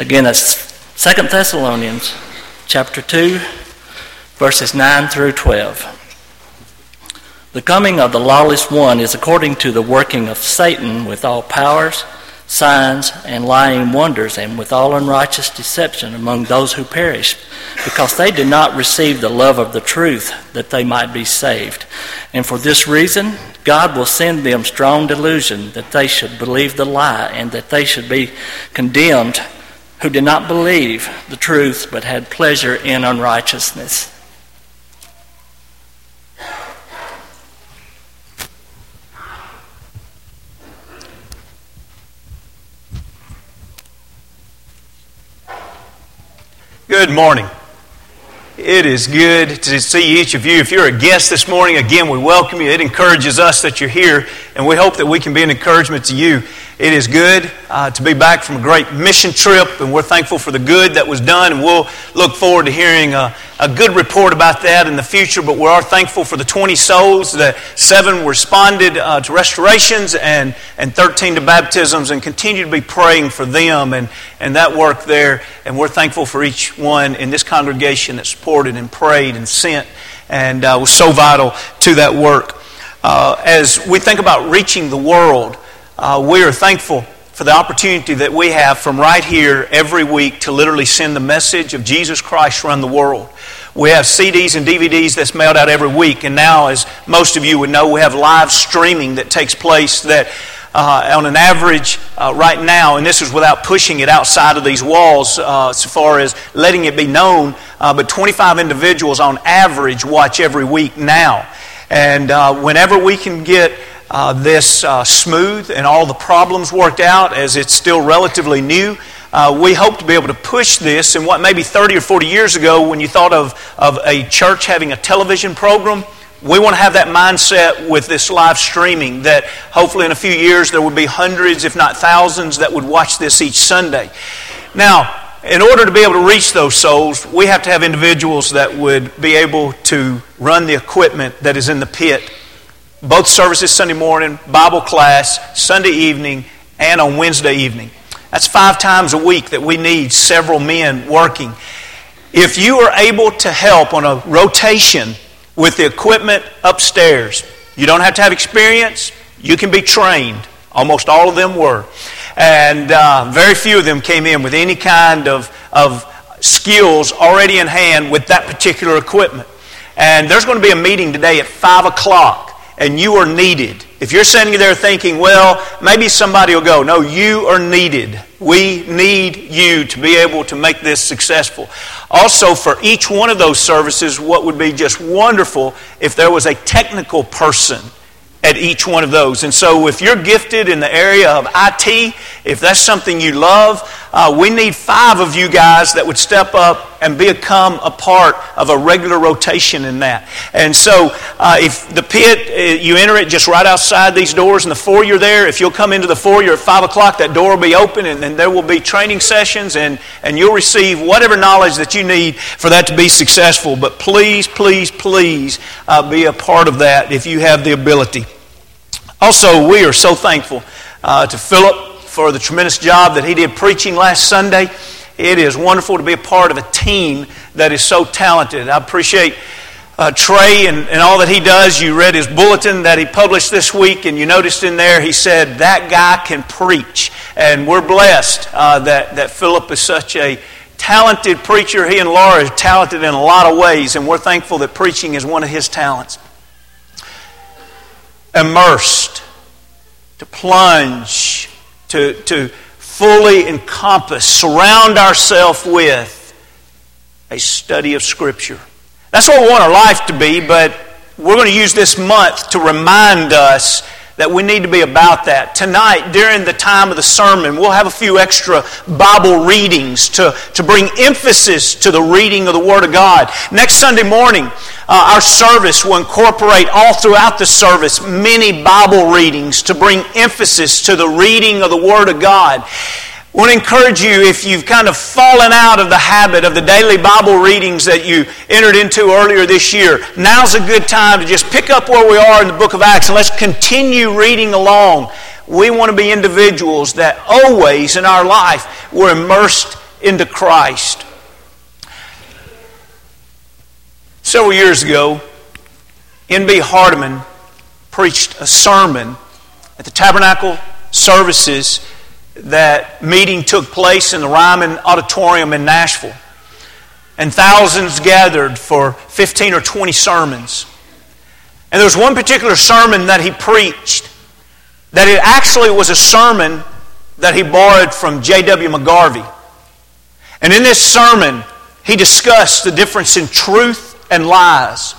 Again, that's 2 Thessalonians chapter 2, verses 9 through 12. The coming of the lawless one is according to the working of Satan with all powers, signs, and lying wonders, and with all unrighteous deception among those who perish, because they did not receive the love of the truth that they might be saved. And for this reason, God will send them strong delusion that they should believe the lie, and that they should be condemned who did not believe the truth but had pleasure in unrighteousness. Good morning. It is good to see each of you. If you're a guest this morning, again, we welcome you. It encourages us that you're here, and we hope that we can be an encouragement to you. It is good to be back from a great mission trip, and we're thankful for the good that was done, and we'll look forward to hearing a good report about that in the future, but we are thankful for the 20 souls, that 7 responded to restorations and 13 to baptisms, and continue to be praying for them and that work there, and we're thankful for each one in this congregation that supported and prayed and sent and was so vital to that work. As we think about reaching the world, we are thankful for the opportunity that we have from right here every week to literally send the message of Jesus Christ around the world. We have CDs and DVDs that's mailed out every week, and now, as most of you would know, we have live streaming that takes place that on an average right now, and this is without pushing it outside of these walls so far as letting it be known, but 25 individuals on average watch every week now. And whenever we can get this smooth and all the problems worked out, as it's still relatively new, we hope to be able to push this. And what maybe 30 or 40 years ago, when you thought of a church having a television program, we want to have that mindset with this live streaming, that hopefully in a few years there would be hundreds, if not thousands, that would watch this each Sunday. Now, in order to be able to reach those souls, we have to have individuals that would be able to run the equipment that is in the pit. Both services, Sunday morning, Bible class, Sunday evening, and on Wednesday evening. That's 5 times a week that we need several men working. If you are able to help on a rotation with the equipment upstairs, you don't have to have experience, you can be trained. Almost all of them were. And very few of them came in with any kind of skills already in hand with that particular equipment. And there's going to be a meeting today at 5 o'clock. And you are needed. If you're sitting there thinking, well, maybe somebody will go. No, you are needed. We need you to be able to make this successful. Also, for each one of those services, what would be just wonderful if there was a technical person at each one of those. And so if you're gifted in the area of IT, if that's something you love, we need 5 of you guys that would step up and become a part of a regular rotation in that. And so if the pit, you enter it just right outside these doors in the foyer there. If you'll come into the foyer at 5 o'clock, that door will be open, and then there will be training sessions, and you'll receive whatever knowledge that you need for that to be successful. But please, please, please be a part of that if you have the ability. Also, we are so thankful to Philip for the tremendous job that he did preaching last Sunday. It is wonderful to be a part of a team that is so talented. I appreciate Trey and all that he does. You read his bulletin that he published this week, and you noticed in there he said, that guy can preach. And we're blessed that Philip is such a talented preacher. He and Laura are talented in a lot of ways, and we're thankful that preaching is one of his talents. Immersed, to plunge, to fully encompass, surround ourselves with a study of Scripture. That's what we want our life to be, but we're going to use this month to remind us that we need to be about that. Tonight, during the time of the sermon, we'll have a few extra Bible readings to bring emphasis to the reading of the Word of God. Next Sunday morning, our service will incorporate all throughout the service many Bible readings to bring emphasis to the reading of the Word of God. I want to encourage you, if you've kind of fallen out of the habit of the daily Bible readings that you entered into earlier this year, now's a good time to just pick up where we are in the book of Acts, and let's continue reading along. We want to be individuals that always in our life we're immersed into Christ. Several years ago, N.B. Hardiman preached a sermon at the Tabernacle services. That meeting took place in the Ryman Auditorium in Nashville. And thousands gathered for 15 or 20 sermons. And there was one particular sermon that he preached that it actually was a sermon that he borrowed from J.W. McGarvey. And in this sermon, he discussed the difference in truth and lies.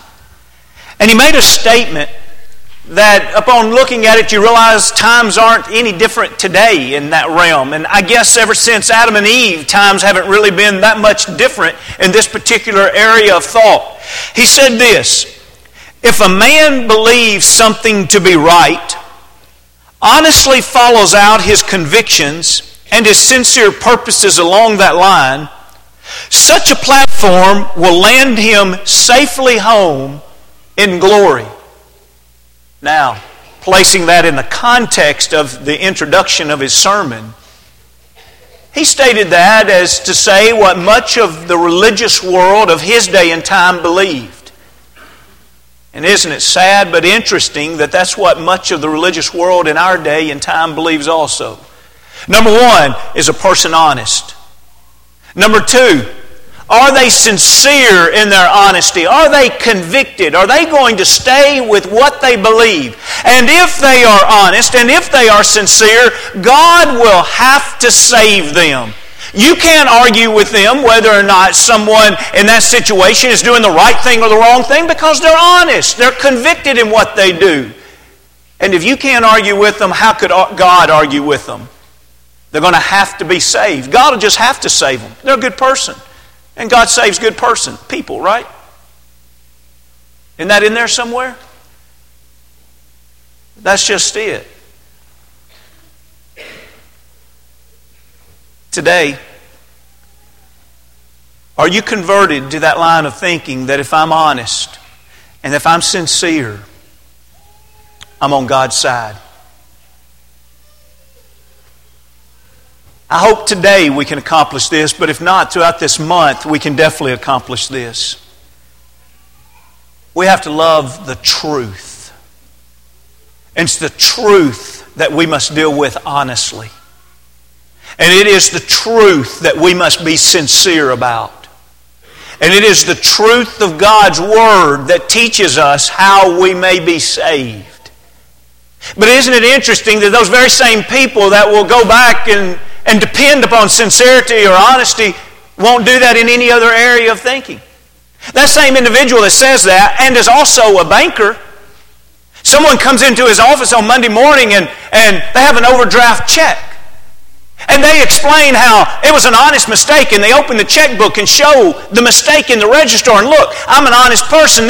And he made a statement that upon looking at it, you realize times aren't any different today in that realm. And I guess ever since Adam and Eve, times haven't really been that much different in this particular area of thought. He said this, "If a man believes something to be right, honestly follows out his convictions and his sincere purposes along that line, such a platform will land him safely home in glory." Now, placing that in the context of the introduction of his sermon, he stated that as to say what much of the religious world of his day and time believed. And isn't it sad but interesting that that's what much of the religious world in our day and time believes also? Number one, is a person honest? Number two, are they sincere in their honesty? Are they convicted? Are they going to stay with what they believe? And if they are honest and if they are sincere, God will have to save them. You can't argue with them whether or not someone in that situation is doing the right thing or the wrong thing because they're honest. They're convicted in what they do. And if you can't argue with them, how could God argue with them? They're going to have to be saved. God will just have to save them. They're a good person. And God saves good people, right? Isn't that in there somewhere? That's just it. Today, are you converted to that line of thinking that if I'm honest and if I'm sincere, I'm on God's side? I hope today we can accomplish this, but if not, throughout this month, we can definitely accomplish this. We have to love the truth. And it's the truth that we must deal with honestly. And it is the truth that we must be sincere about. And it is the truth of God's Word that teaches us how we may be saved. But isn't it interesting that those very same people that will go back and depend upon sincerity or honesty won't do that in any other area of thinking? That same individual that says that and is also a banker. Someone comes into his office on Monday morning and they have an overdraft check. And they explain how it was an honest mistake, and they open the checkbook and show the mistake in the register. And look, I'm an honest person.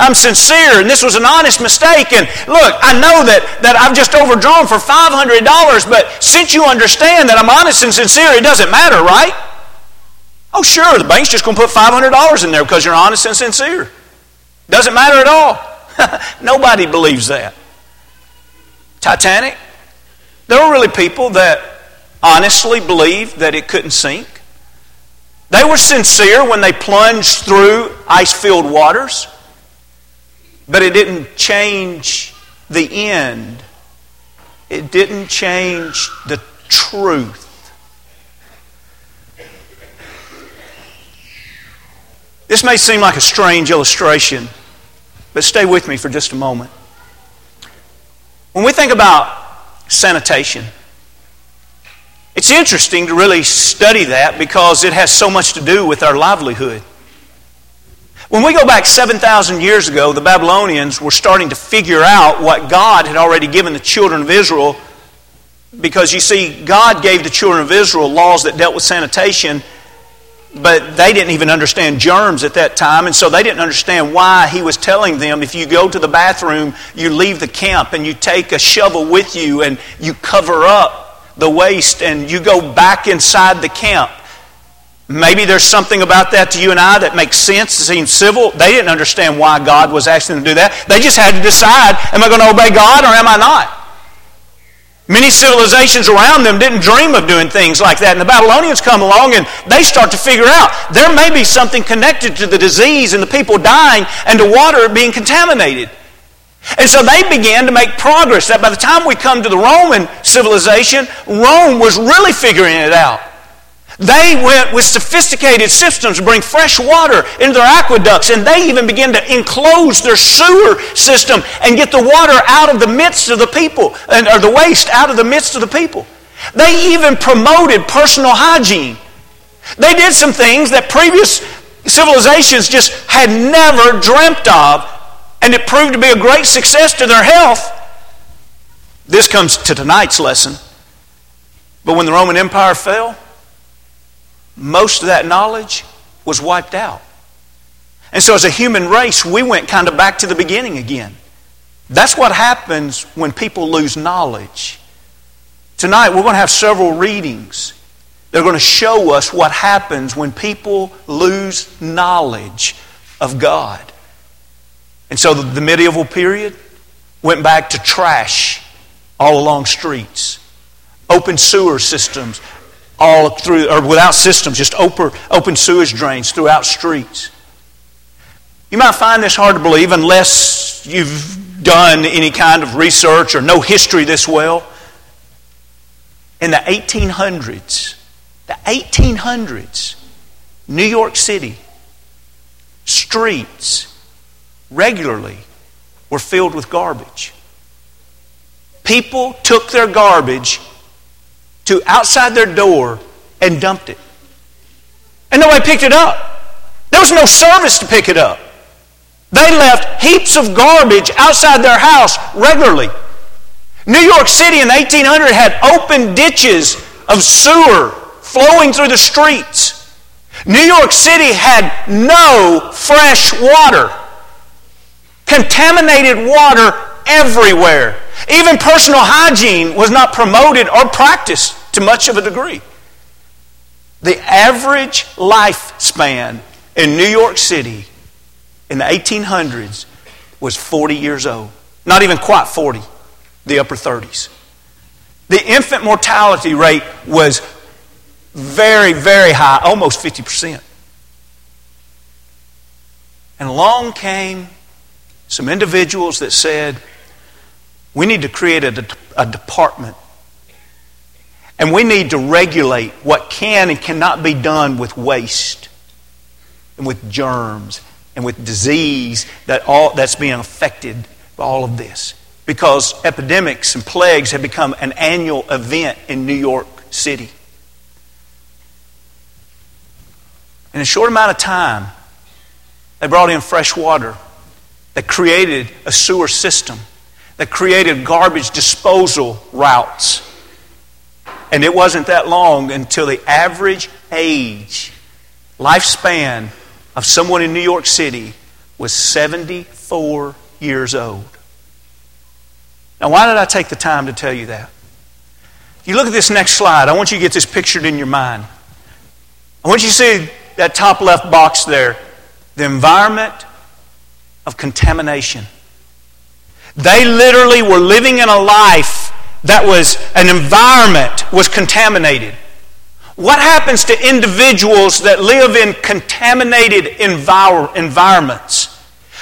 I'm sincere, and this was an honest mistake. And look, I know that I've just overdrawn for $500, but since you understand that I'm honest and sincere, it doesn't matter, right? Oh, sure, the bank's just going to put $500 in there because you're honest and sincere. Doesn't matter at all. Nobody believes that. Titanic. There are really people that honestly believed that it couldn't sink. They were sincere when they plunged through ice-filled waters, but it didn't change the end. It didn't change the truth. This may seem like a strange illustration, but stay with me for just a moment. When we think about sanitation, it's interesting to really study that because it has so much to do with our livelihood. When we go back 7,000 years ago, the Babylonians were starting to figure out what God had already given the children of Israel, because you see, God gave the children of Israel laws that dealt with sanitation, but they didn't even understand germs at that time, and so they didn't understand why He was telling them, if you go to the bathroom, you leave the camp and you take a shovel with you and you cover up the waste and you go back inside the camp. Maybe there's something about that to you and I that makes sense, it seems civil. They didn't understand why God was asking them to do that. They just had to decide, am I going to obey God or am I not? Many civilizations around them didn't dream of doing things like that. And the Babylonians come along and they start to figure out there may be something connected to the disease and the people dying and the water being contaminated. And so they began to make progress. That by the time we come to the Roman civilization, Rome was really figuring it out. They went with sophisticated systems to bring fresh water into their aqueducts, and they even began to enclose their sewer system and get the water out of the midst of the people, or the waste out of the midst of the people. They even promoted personal hygiene. They did some things that previous civilizations just had never dreamt of, and it proved to be a great success to their health. This comes to tonight's lesson. But when the Roman Empire fell, most of that knowledge was wiped out. And so as a human race, we went kind of back to the beginning again. That's what happens when people lose knowledge. Tonight, we're going to have several readings that are going to show us what happens when people lose knowledge of God. And so the medieval period went back to trash all along streets, open sewer systems, all through, or without systems, just open sewage drains throughout streets. You might find this hard to believe unless you've done any kind of research or know history this well. In the 1800s, New York City, streets regularly were filled with garbage. People took their garbage to outside their door and dumped it. And nobody picked it up. There was no service to pick it up. They left heaps of garbage outside their house regularly. New York City in 1800 had open ditches of sewer flowing through the streets. New York City had no fresh water. Contaminated water everywhere. Even personal hygiene was not promoted or practiced to much of a degree. The average lifespan in New York City in the 1800s was 40 years old. Not even quite 40, the upper 30s. The infant mortality rate was very, very high, almost 50%. And along came some individuals that said, we need to create a department. And we need to regulate what can and cannot be done with waste and with germs and with disease that's being affected by all of this. Because epidemics and plagues have become an annual event in New York City. In a short amount of time, they brought in fresh water, that created a sewer system, that created garbage disposal routes. And it wasn't that long until the average age, lifespan of someone in New York City was 74 years old. Now, why did I take the time to tell you that? If you look at this next slide, I want you to get this pictured in your mind. I want you to see that top left box there, the environment of contamination. They literally were living in a life that was, an environment was contaminated. What happens to individuals that live in contaminated environments?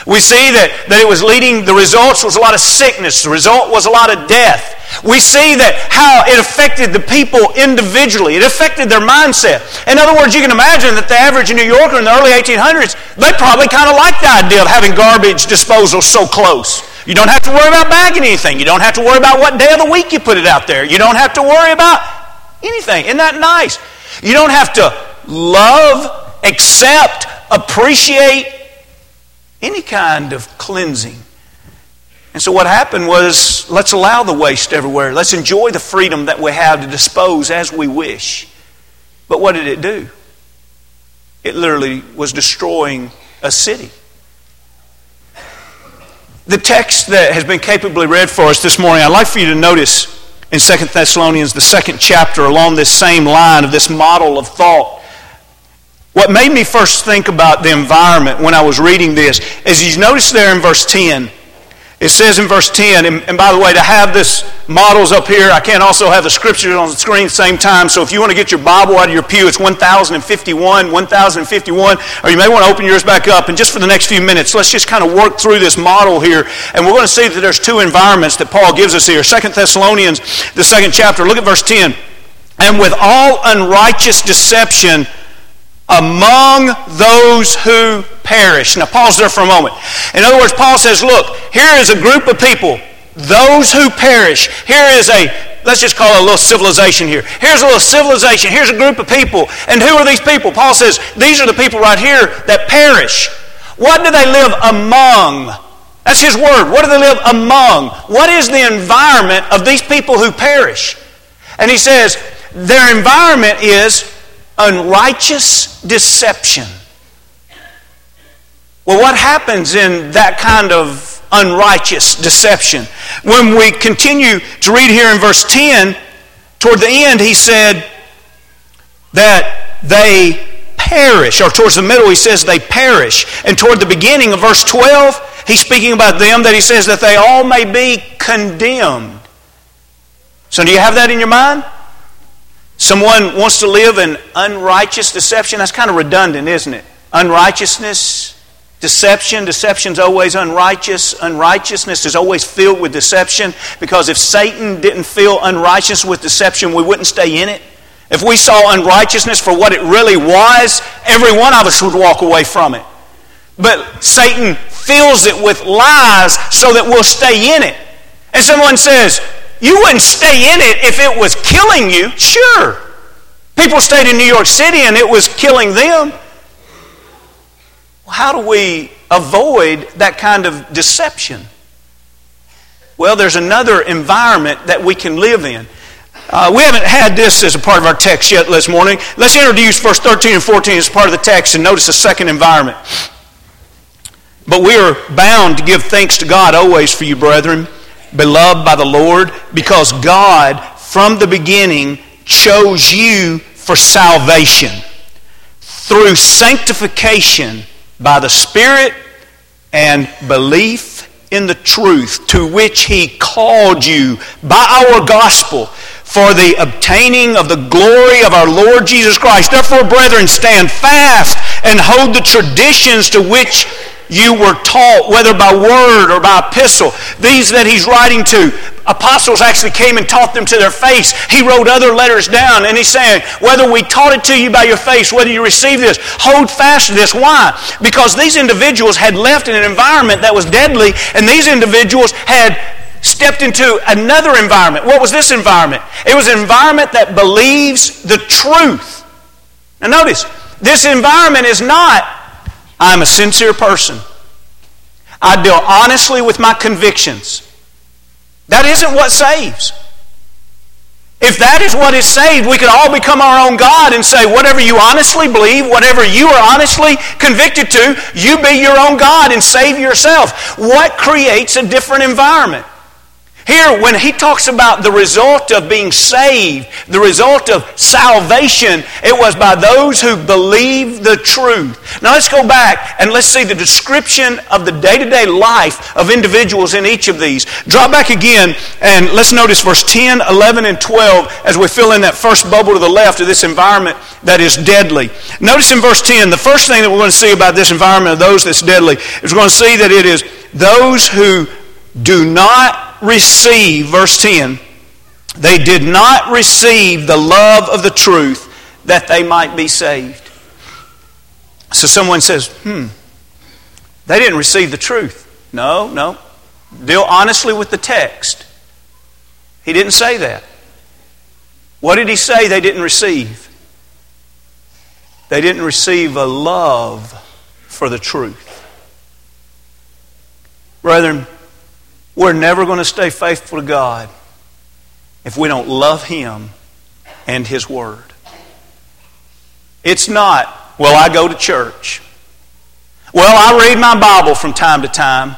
We see that it was leading, the results was a lot of sickness, the result was a lot of death. We see that how it affected the people individually. It affected their mindset. In other words, you can imagine that the average New Yorker in the early 1800s, they probably kind of liked the idea of having garbage disposal so close. You don't have to worry about bagging anything. You don't have to worry about what day of the week you put it out there. You don't have to worry about anything. Isn't that nice? You don't have to love, accept, appreciate any kind of cleansing. And so what happened was, let's allow the waste everywhere. Let's enjoy the freedom that we have to dispose as we wish. But what did it do? It literally was destroying a city. The text that has been capably read for us this morning, I'd like for you to notice in 2 Thessalonians, the 2nd chapter, along this same line of this model of thought. What made me first think about the environment when I was reading this is you notice there in verse 10, It says in verse 10, and by the way, to have this models up here, I can also have the scriptures on the screen at the same time, so if you want to get your Bible out of your pew, it's 1051, or you may want to open yours back up, and just for the next few minutes, let's just kind of work through this model here, and we're going to see that there's two environments that Paul gives us here. 2 Thessalonians, the second chapter, look at verse 10. And with all unrighteous deception among those who perish. Now pause there for a moment. In other words, Paul says, look, here is a group of people, those who perish. Here is a, let's just call it a little civilization here. Here's a little civilization. Here's a group of people. And who are these people? Paul says, these are the people right here that perish. What do they live among? That's his word. What do they live among? What is the environment of these people who perish? And he says, their environment is unrighteous deception. Well, what happens in that kind of unrighteous deception? When we continue to read here in verse 10, toward the end he said that they perish, or towards the middle he says they perish. And toward the beginning of verse 12, he's speaking about them that he says that they all may be condemned. So do you have that in your mind? Someone wants to live in unrighteous deception. That's kind of redundant, isn't it? Unrighteousness, deception. Deception's always unrighteous. Unrighteousness is always filled with deception, because if Satan didn't fill unrighteousness with deception, we wouldn't stay in it. If we saw unrighteousness for what it really was, every one of us would walk away from it. But Satan fills it with lies so that we'll stay in it. And someone says, you wouldn't stay in it if it was killing you. Sure. People stayed in New York City and it was killing them. Well, how do we avoid that kind of deception? Well, there's another environment that we can live in. We haven't had this as a part of our text yet this morning. Let's introduce verse 13 and 14 as part of the text and notice the second environment. But we are bound to give thanks to God always for you, brethren, beloved by the Lord, because God from the beginning chose you for salvation through sanctification by the Spirit and belief in the truth, to which He called you by our gospel for the obtaining of the glory of our Lord Jesus Christ. Therefore, brethren, stand fast and hold the traditions to which you were taught, whether by word or by epistle. These that he's writing to, apostles actually came and taught them to their face. He wrote other letters down, and he's saying, whether we taught it to you by your face, whether you receive this, hold fast to this. Why? Because these individuals had left in an environment that was deadly, and these individuals had stepped into another environment. What was this environment? It was an environment that believes the truth. Now notice, this environment is not, I'm a sincere person, I deal honestly with my convictions. That isn't what saves. If that is what is saved, we could all become our own God and say, whatever you honestly believe, whatever you are honestly convicted to, you be your own God and save yourself. What creates a different environment? Here, when he talks about the result of being saved, the result of salvation, it was by those who believe the truth. Now let's go back and let's see the description of the day-to-day life of individuals in each of these. Drop back again and let's notice verse 10, 11, and 12 as we fill in that first bubble to the left of this environment that is deadly. Notice in verse 10, the first thing that we're going to see about this environment of those that's deadly is we're going to see that it is those who do not receive, verse 10, they did not receive the love of the truth that they might be saved. So someone says, they didn't receive the truth. No. Deal honestly with the text. He didn't say that. What did he say they didn't receive? They didn't receive a love for the truth. Brethren, we're never going to stay faithful to God if we don't love Him and His Word. It's not, well, I go to church. Well, I read my Bible from time to time.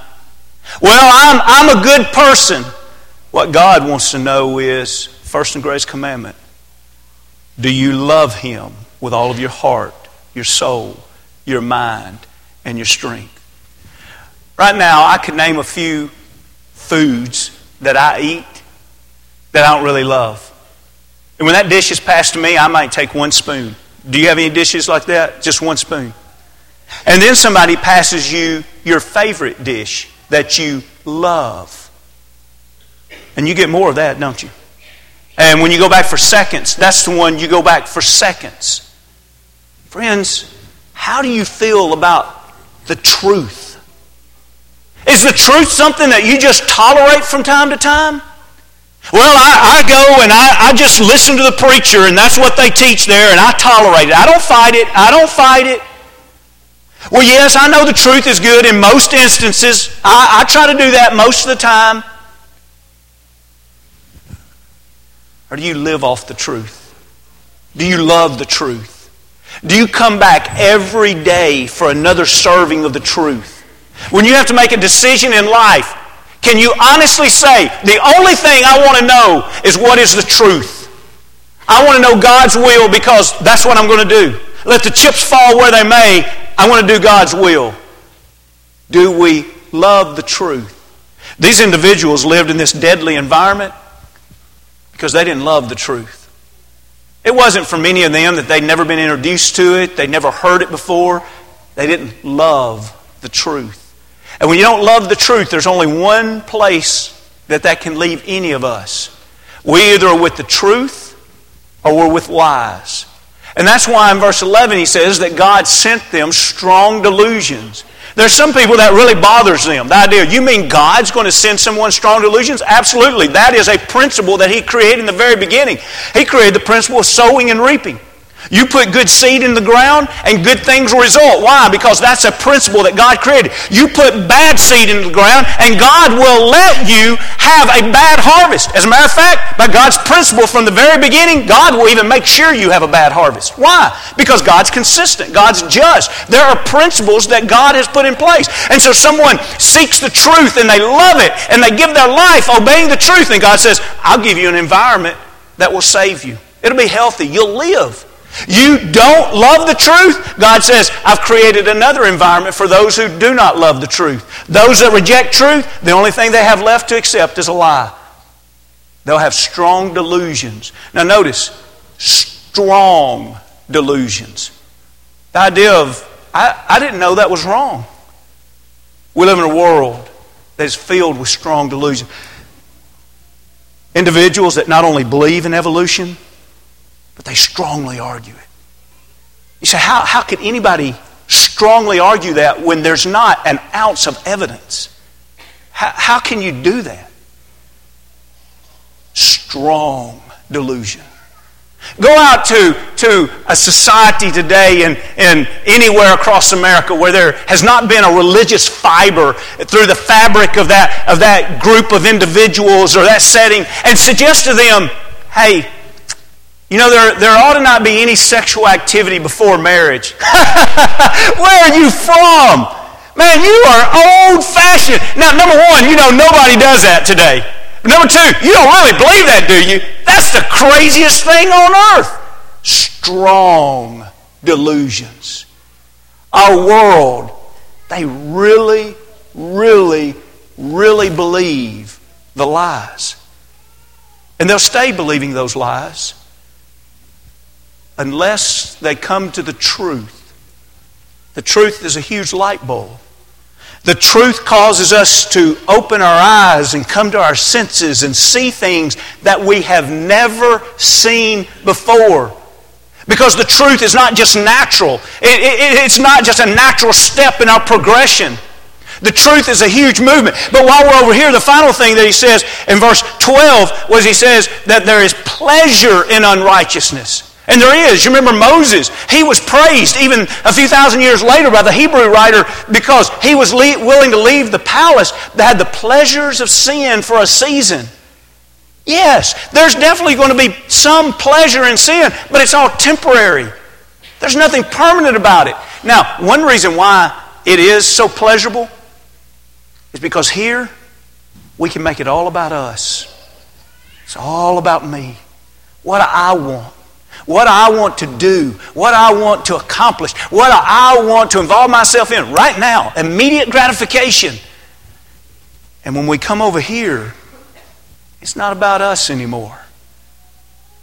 Well, I'm a good person. What God wants to know is, first and greatest commandment, do you love Him with all of your heart, your soul, your mind, and your strength? Right now, I could name a few foods that I eat that I don't really love. And when that dish is passed to me, I might take one spoon. Do you have any dishes like that? Just one spoon. And then somebody passes you your favorite dish that you love. And you get more of that, don't you? And when you go back for seconds, that's the one you go back for seconds. Friends, how do you feel about the truth? Is the truth something that you just tolerate from time to time? Well, I go and I just listen to the preacher and that's what they teach there and I tolerate it. I don't fight it. I don't fight it. Well, yes, I know the truth is good in most instances. I try to do that most of the time. Or do you live off the truth? Do you love the truth? Do you come back every day for another serving of the truth? When you have to make a decision in life, can you honestly say, the only thing I want to know is what is the truth? I want to know God's will because that's what I'm going to do. Let the chips fall where they may, I want to do God's will. Do we love the truth? These individuals lived in this deadly environment because they didn't love the truth. It wasn't for many of them that they'd never been introduced to it. They'd never heard it before. They didn't love the truth. And when you don't love the truth, there's only one place that can leave any of us. We either are with the truth or we're with lies. And that's why in verse 11 he says that God sent them strong delusions. There's some people that really bothers them. The idea, you mean God's going to send someone strong delusions? Absolutely. That is a principle that He created in the very beginning. He created the principle of sowing and reaping. You put good seed in the ground and good things result. Why? Because that's a principle that God created. You put bad seed in the ground and God will let you have a bad harvest. As a matter of fact, by God's principle from the very beginning, God will even make sure you have a bad harvest. Why? Because God's consistent. God's just. There are principles that God has put in place. And so someone seeks the truth and they love it and they give their life obeying the truth and God says, I'll give you an environment that will save you. It'll be healthy. You'll live. You don't love the truth? God says, I've created another environment for those who do not love the truth. Those that reject truth, the only thing they have left to accept is a lie. They'll have strong delusions. Now notice, strong delusions. The idea of, I didn't know that was wrong. We live in a world that is filled with strong delusions. Individuals that not only believe in evolution, but they strongly argue it. You say, how could anybody strongly argue that when there's not an ounce of evidence? How can you do that? Strong delusion. Go out to a society today and anywhere across America where there has not been a religious fiber through the fabric of that group of individuals or that setting and suggest to them, hey, you know, there ought to not be any sexual activity before marriage. Where are you from? Man, you are old-fashioned. Now, number one, you know nobody does that today. But number two, you don't really believe that, do you? That's the craziest thing on earth. Strong delusions. Our world, they really, really, really believe the lies. And they'll stay believing those lies unless they come to the truth. The truth is a huge light bulb. The truth causes us to open our eyes and come to our senses and see things that we have never seen before. Because the truth is not just natural. It's not just a natural step in our progression. The truth is a huge movement. But while we're over here, the final thing that he says in verse 12 was he says that there is pleasure in unrighteousness. And there is. You remember Moses. He was praised even a few thousand years later by the Hebrew writer because he was willing to leave the palace that had the pleasures of sin for a season. Yes, there's definitely going to be some pleasure in sin, but it's all temporary. There's nothing permanent about it. Now, one reason why it is so pleasurable is because here we can make it all about us. It's all about me. What do I want? What I want to do, what I want to accomplish, what I want to involve myself in right now, immediate gratification. And when we come over here, it's not about us anymore.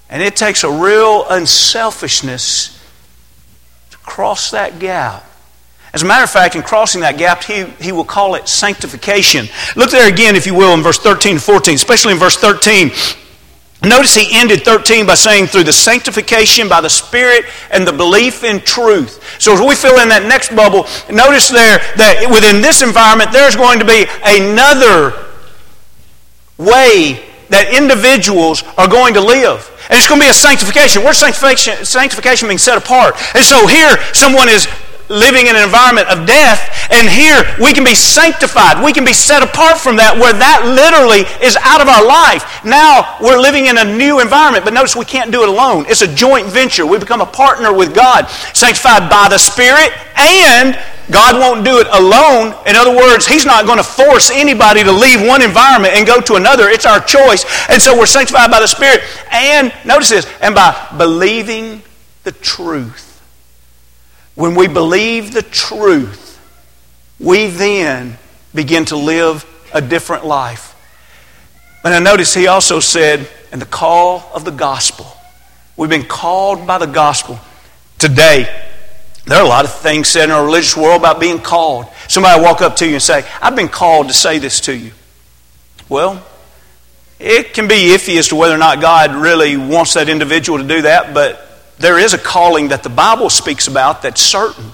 And it takes a real unselfishness to cross that gap. As a matter of fact, in crossing that gap, he will call it sanctification. Look there again, if you will, in verse 13 and 14, especially in verse 13. Notice he ended 13 by saying, through the sanctification by the Spirit and the belief in truth. So as we fill in that next bubble, notice there that within this environment, there's going to be another way that individuals are going to live. And it's going to be a sanctification. The word sanctification means set apart. And so here, someone is living in an environment of death, and here we can be sanctified. We can be set apart from that, where that literally is out of our life. Now we're living in a new environment, but notice we can't do it alone. It's a joint venture. We become a partner with God, sanctified by the Spirit, and God won't do it alone. In other words, He's not going to force anybody to leave one environment and go to another. It's our choice. And so we're sanctified by the Spirit, and notice this, and by believing the truth. When we believe the truth, we then begin to live a different life. And I notice he also said, in the call of the gospel, we've been called by the gospel. Today, there are a lot of things said in our religious world about being called. Somebody will walk up to you and say, I've been called to say this to you. Well, it can be iffy as to whether or not God really wants that individual to do that, but there is a calling that the Bible speaks about that's certain.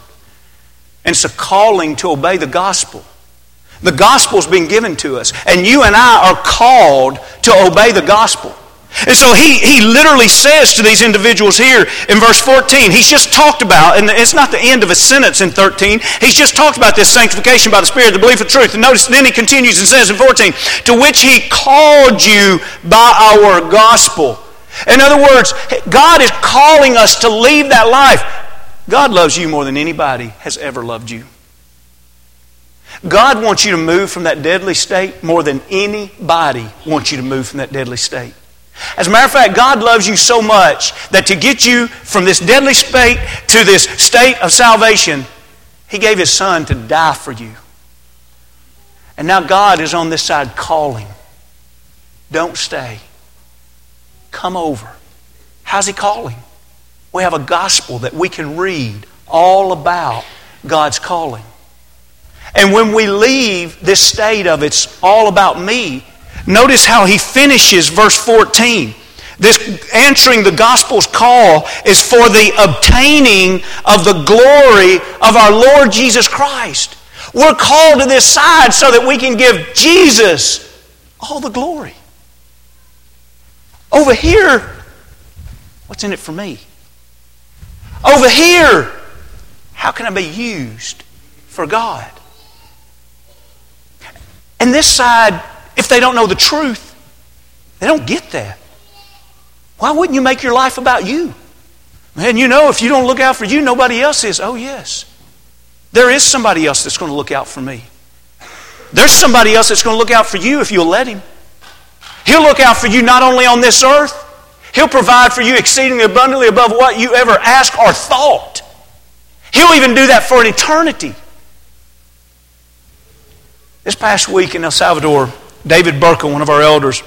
And it's a calling to obey the gospel. The gospel's been given to us. And you and I are called to obey the gospel. And so he literally says to these individuals here in verse 14, he's just talked about, and it's not the end of a sentence in 13, he's just talked about this sanctification by the Spirit, the belief of truth. And notice then he continues and says in 14, to which he called you by our gospel. In other words, God is calling us to leave that life. God loves you more than anybody has ever loved you. God wants you to move from that deadly state more than anybody wants you to move from that deadly state. As a matter of fact, God loves you so much that to get you from this deadly state to this state of salvation, He gave His Son to die for you. And now God is on this side calling. Don't stay. Come over. How's He calling? We have a gospel that we can read all about God's calling. And when we leave this state of it's all about me, notice how he finishes verse 14. This answering the gospel's call is for the obtaining of the glory of our Lord Jesus Christ. We're called to this side so that we can give Jesus all the glory. Over here, what's in it for me? Over here, how can I be used for God? And this side, if they don't know the truth, they don't get that. Why wouldn't you make your life about you? Man, you know, if you don't look out for you, nobody else is. Oh, yes. There is somebody else that's going to look out for me. There's somebody else that's going to look out for you if you'll let him. He'll look out for you not only on this earth, He'll provide for you exceedingly abundantly above what you ever asked or thought. He'll even do that for an eternity. This past week in El Salvador, David Burkle, one of our elders,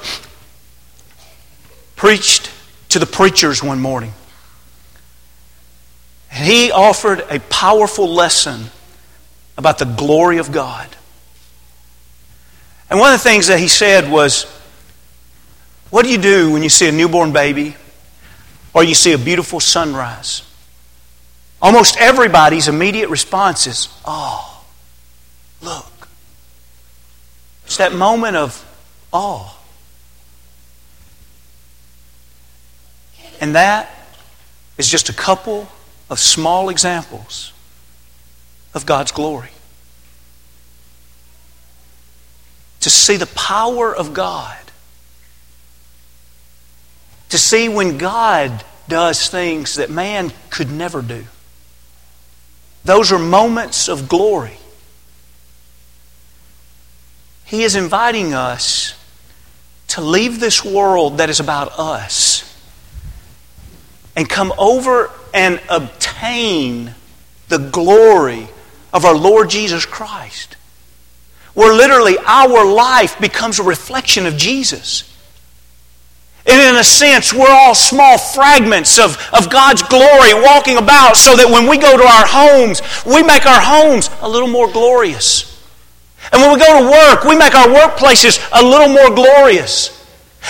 preached to the preachers one morning. He offered a powerful lesson about the glory of God. And one of the things that he said was, what do you do when you see a newborn baby or you see a beautiful sunrise? Almost everybody's immediate response is, oh, look. It's that moment of awe. And that is just a couple of small examples of God's glory. To see the power of God. To see when God does things that man could never do. Those are moments of glory. He is inviting us to leave this world that is about us and come over and obtain the glory of our Lord Jesus Christ. where literally our life becomes a reflection of Jesus. And in a sense, we're all small fragments of God's glory walking about, so that when we go to our homes, we make our homes a little more glorious. And when we go to work, we make our workplaces a little more glorious.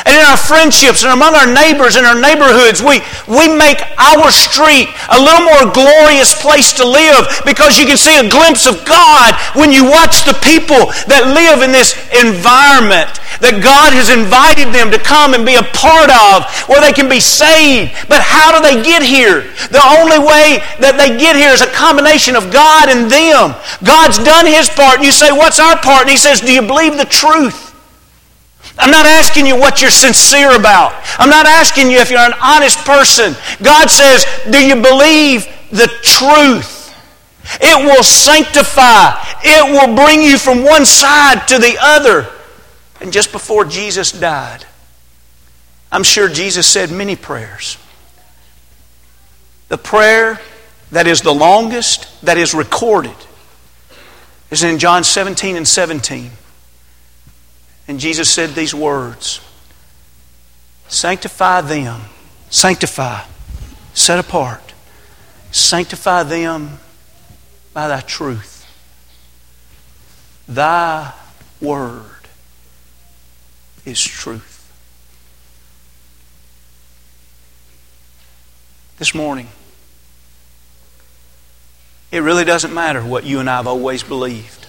And in our friendships and among our neighbors and our neighborhoods, we make our street a little more glorious place to live, because you can see a glimpse of God when you watch the people that live in this environment that God has invited them to come and be a part of, where they can be saved. But how do they get here? The only way that they get here is a combination of God and them. God's done His part, and you say, what's our part? And He says, do you believe the truth? I'm not asking you what you're sincere about. I'm not asking you if you're an honest person. God says, do you believe the truth? It will sanctify. It will bring you from one side to the other. And just before Jesus died, I'm sure Jesus said many prayers. The prayer that is the longest, that is recorded, is in John 17 and 17. And Jesus said these words, sanctify them, sanctify, set apart, sanctify them by Thy truth. Thy word is truth. This morning, it really doesn't matter what you and I have always believed.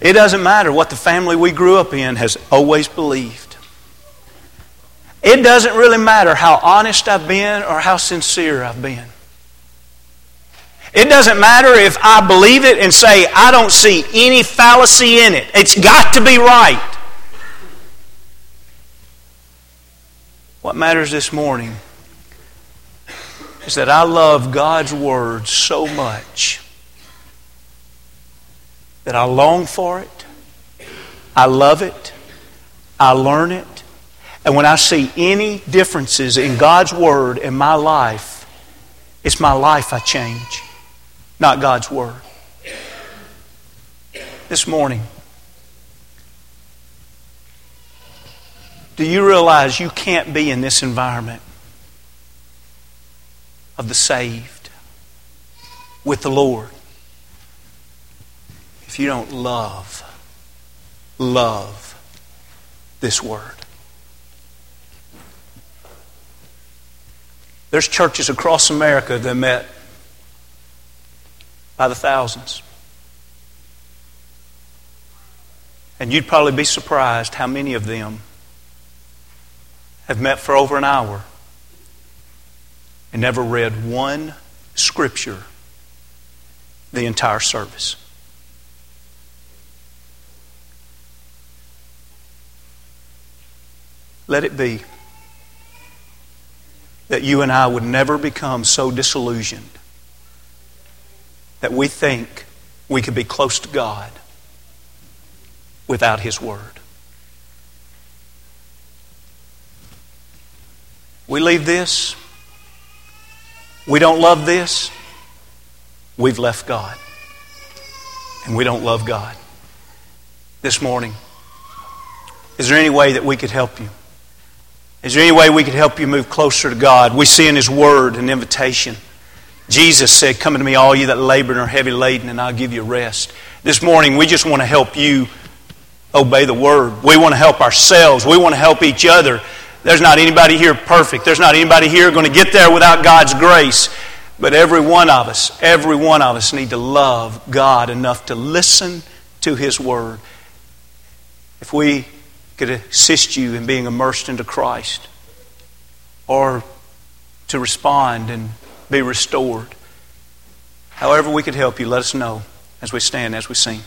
It doesn't matter what the family we grew up in has always believed. It doesn't really matter how honest I've been or how sincere I've been. It doesn't matter if I believe it and say, I don't see any fallacy in it. It's got to be right. What matters this morning is that I love God's Word so much that I long for it, I love it, I learn it, and when I see any differences in God's Word in my life, it's my life I change, not God's Word. This morning, do you realize you can't be in this environment of the saved with the Lord if you don't love this Word? There's churches across America that met by the thousands. And you'd probably be surprised how many of them have met for over an hour and never read one scripture the entire service. Let it be that you and I would never become so disillusioned that we think we could be close to God without His Word. We leave this, we don't love this, we've left God. And we don't love God. This morning, is there any way that we could help you? Is there any way we could help you move closer to God? We see in His Word an invitation. Jesus said, come unto me, all you that labor and are heavy laden, and I'll give you rest. This morning, we just want to help you obey the Word. We want to help ourselves. We want to help each other. There's not anybody here perfect. There's not anybody here going to get there without God's grace. But every one of us need to love God enough to listen to His Word. If we could assist you in being immersed into Christ, or to respond and be restored, however we could help you, let us know as we stand, as we sing.